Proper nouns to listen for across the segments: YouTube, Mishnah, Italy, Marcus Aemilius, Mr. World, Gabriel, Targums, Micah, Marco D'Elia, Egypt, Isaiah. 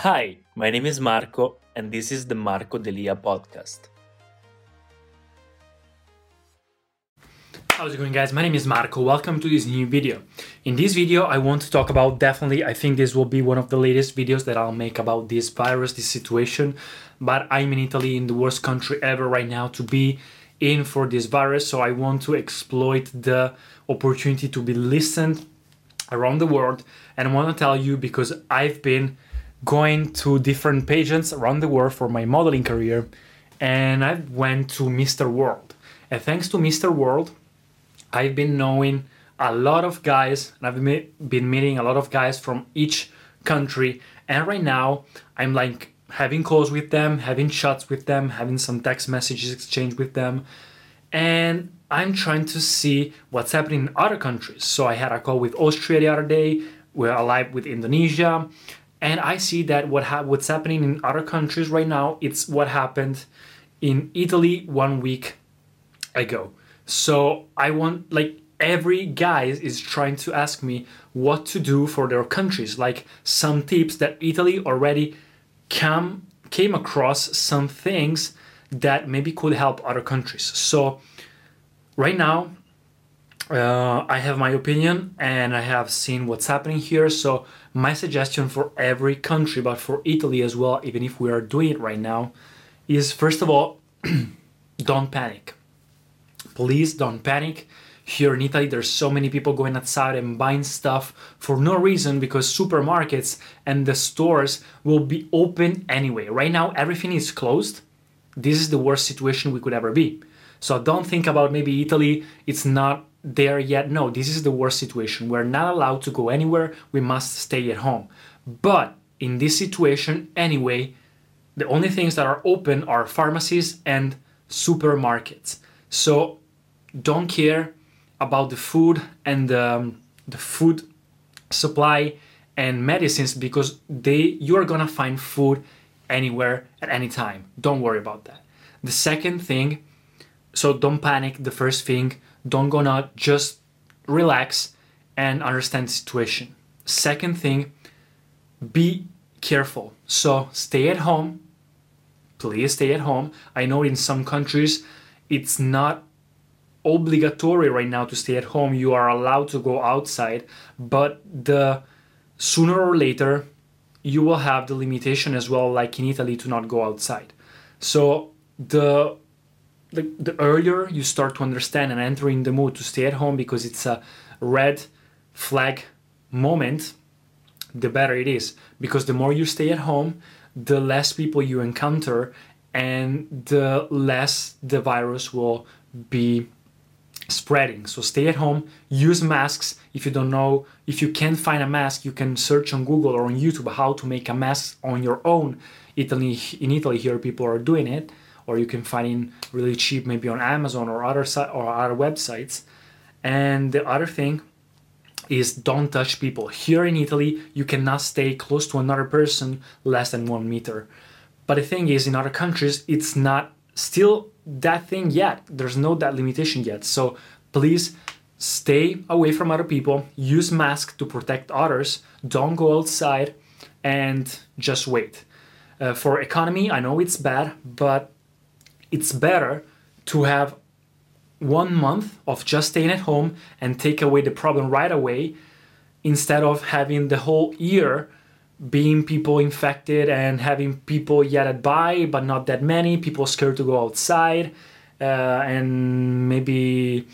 Hi, my name is Marco, and this is the Marco D'Elia podcast. How's it going, guys? My name is Marco. Welcome to this new video. In this video, I want to talk about, definitely, I think this will be one of the latest videos that I'll make about this virus, this situation. But I'm in Italy, in the worst country ever right now to be in for this virus. So I want to exploit the opportunity to be listened around the world. And I want to tell you, because I've been going to different pageants around the world for my modeling career, and I went to Mr. World. And thanks to Mr. World, I've been knowing a lot of guys, and I've been meeting a lot of guys from each country. And right now, I'm like having calls with them, having chats with them, having some text messages exchanged with them. And I'm trying to see what's happening in other countries. So I had a call with Austria the other day. We're live with Indonesia. And I see that what's happening in other countries right now, it's what happened in Italy 1 week ago. So I want, like, every guy is trying to ask me what to do for their countries, like some tips that Italy already came across, some things that maybe could help other countries. So right now, I have my opinion and I have seen what's happening here. So my suggestion for every country, but for Italy as well, even if we are doing it right now, is, first of all, don't panic. Please don't panic. Here in Italy, there's so many people going outside and buying stuff for no reason, because supermarkets and the stores will be open anyway. Right now, everything is closed. This is the worst situation we could ever be. So don't think about maybe Italy, it's not there yet. No, this is the worst situation. We're not allowed to go anywhere. We must stay at home. But in this situation, anyway, the only things that are open are pharmacies and supermarkets. So don't care about the food and the food supply and medicines, because you're gonna find food anywhere at any time. Don't worry about that. The second thing, so don't panic. The first thing, don't go nuts, just relax and understand the situation. Second thing, be careful. So stay at home. Please stay at home. I know in some countries it's not obligatory right now to stay at home. You are allowed to go outside, but the sooner or later you will have the limitation as well, like in Italy, to not go outside. So the earlier you start to understand and enter in the mood to stay at home, because it's a red flag moment, the better it is. Because the more you stay at home, the less people you encounter, and the less the virus will be spreading. So stay at home, use masks. If you can't find a mask, you can search on Google or on YouTube how to make a mask on your own. In Italy here, people are doing it, or you can find it really cheap, maybe on Amazon or other websites. And the other thing is, don't touch people. Here in Italy, you cannot stay close to another person less than 1 meter. But the thing is, in other countries, it's not still that thing yet. There's no that limitation yet. So please stay away from other people. Use masks to protect others. Don't go outside and just wait. For economy, I know it's bad, but it's better to have 1 month of just staying at home and take away the problem right away, instead of having the whole year being people infected and having people yet by, but not that many, people scared to go outside and maybe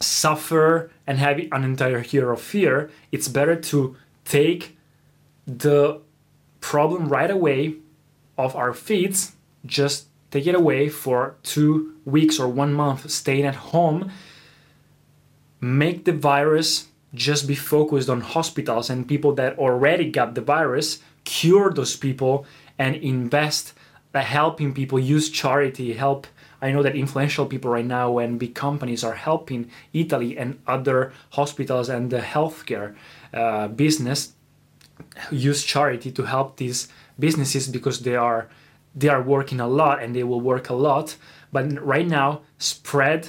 suffer and have an entire year of fear. It's better to take the problem right away off our feet, just take it away for 2 weeks or 1 month, staying at home, make the virus just be focused on hospitals and people that already got the virus cure those people and invest helping people, use charity, help. I know that influential people right now and big companies are helping Italy and other hospitals and the healthcare business use charity to help these businesses, because they are working a lot and they will work a lot. But right now, spread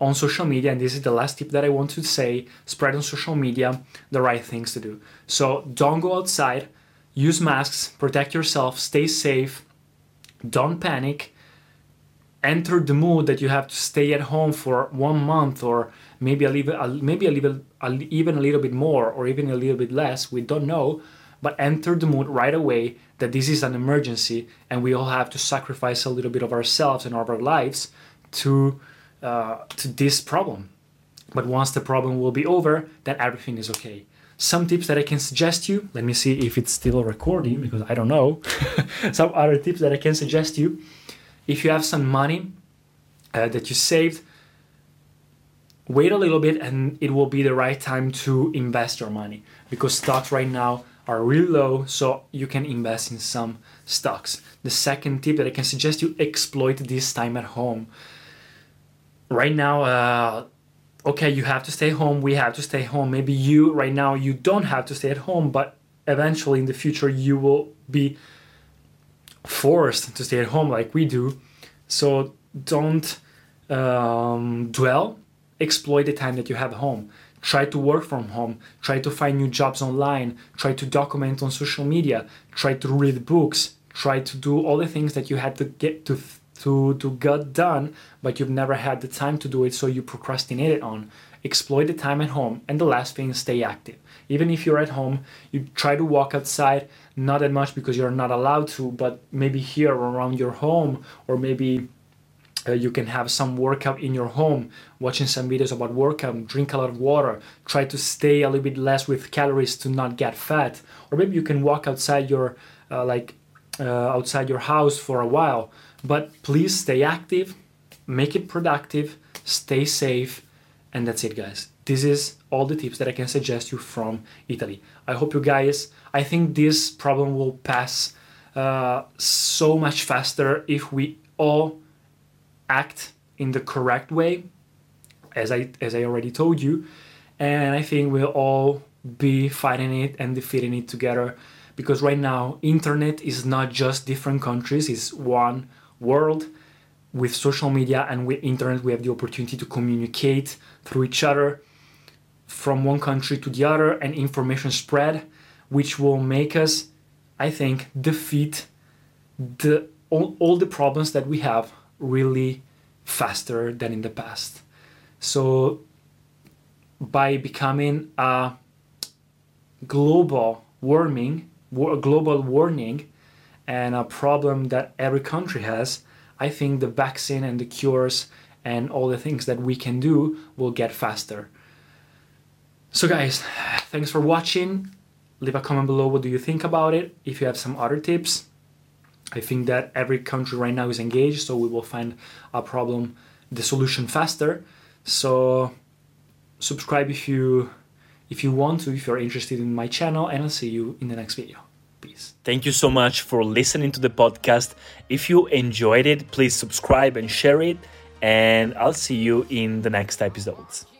on social media, and this is the last tip that I want to say, spread on social media the right things to do. So don't go outside, use masks, protect yourself, stay safe, don't panic, enter the mood that you have to stay at home for 1 month or maybe even a little bit more or even a little bit less, we don't know, but enter the mood right away that this is an emergency and we all have to sacrifice a little bit of ourselves and of our lives to this problem. But once the problem will be over, then everything is okay. Some tips that I can suggest you, let me see if it's still recording because I don't know. Some other tips that I can suggest you, if you have some money that you saved, wait a little bit and it will be the right time to invest your money, because stocks right now are really low, so you can invest in some stocks. The second tip that I can suggest you, exploit this time at home. Right now, okay, you have to stay home, we have to stay home. Maybe you, right now, you don't have to stay at home, but eventually in the future you will be forced to stay at home like we do. So don't dwell, exploit the time that you have at home. Try to work from home, try to find new jobs online, try to document on social media, try to read books, try to do all the things that you had to get to get done, but you've never had the time to do it, so you procrastinated on. Exploit the time at home. And the last thing, stay active. Even if you're at home, you try to walk outside, not that much because you're not allowed to, but maybe here or around your home, or maybe you can have some workout in your home, watching some videos about workout, drink a lot of water, try to stay a little bit less with calories to not get fat. Or maybe you can walk outside your house for a while. But please stay active, make it productive, stay safe, and that's it, guys. This is all the tips that I can suggest you from Italy. I hope you guys, I think this problem will pass so much faster if we all act in the correct way, as I already told you, and I think we'll all be fighting it and defeating it together, because right now, internet is not just different countries, it's one world. With social media and with internet, we have the opportunity to communicate through each other from one country to the other, and information spread, which will make us, I think, defeat all the problems that we have really faster than in the past. So by becoming a global warning and a problem that every country has, I think the vaccine and the cures and all the things that we can do will get faster. So guys, thanks for watching. Leave a comment below, what do you think about it? If you have some other tips, I think that every country right now is engaged, so we will find the solution faster. So subscribe if you want to, if you're interested in my channel, and I'll see you in the next video. Peace. Thank you so much for listening to the podcast. If you enjoyed it, please subscribe and share it, and I'll see you in the next episodes.